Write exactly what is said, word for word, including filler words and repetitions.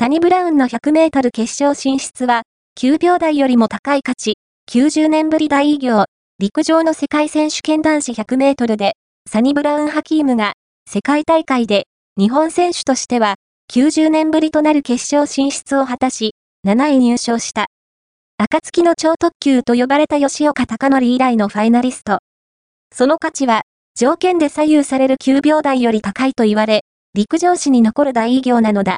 サニブラウンのひゃくメートル決勝進出は、きゅうびょうだいよりも高い価値、きゅうじゅうねんぶり大偉業、陸上の世界選手権男子ひゃくメートルで、サニブラウン・ハキームが、世界大会で、日本選手としては、きゅうじゅうねんぶりとなる決勝進出を果たし、なない入賞した。暁の超特急と呼ばれた吉岡貴則以来のファイナリスト。その価値は、条件で左右されるきゅうびょうだいより高いと言われ、陸上史に残る大偉業なのだ。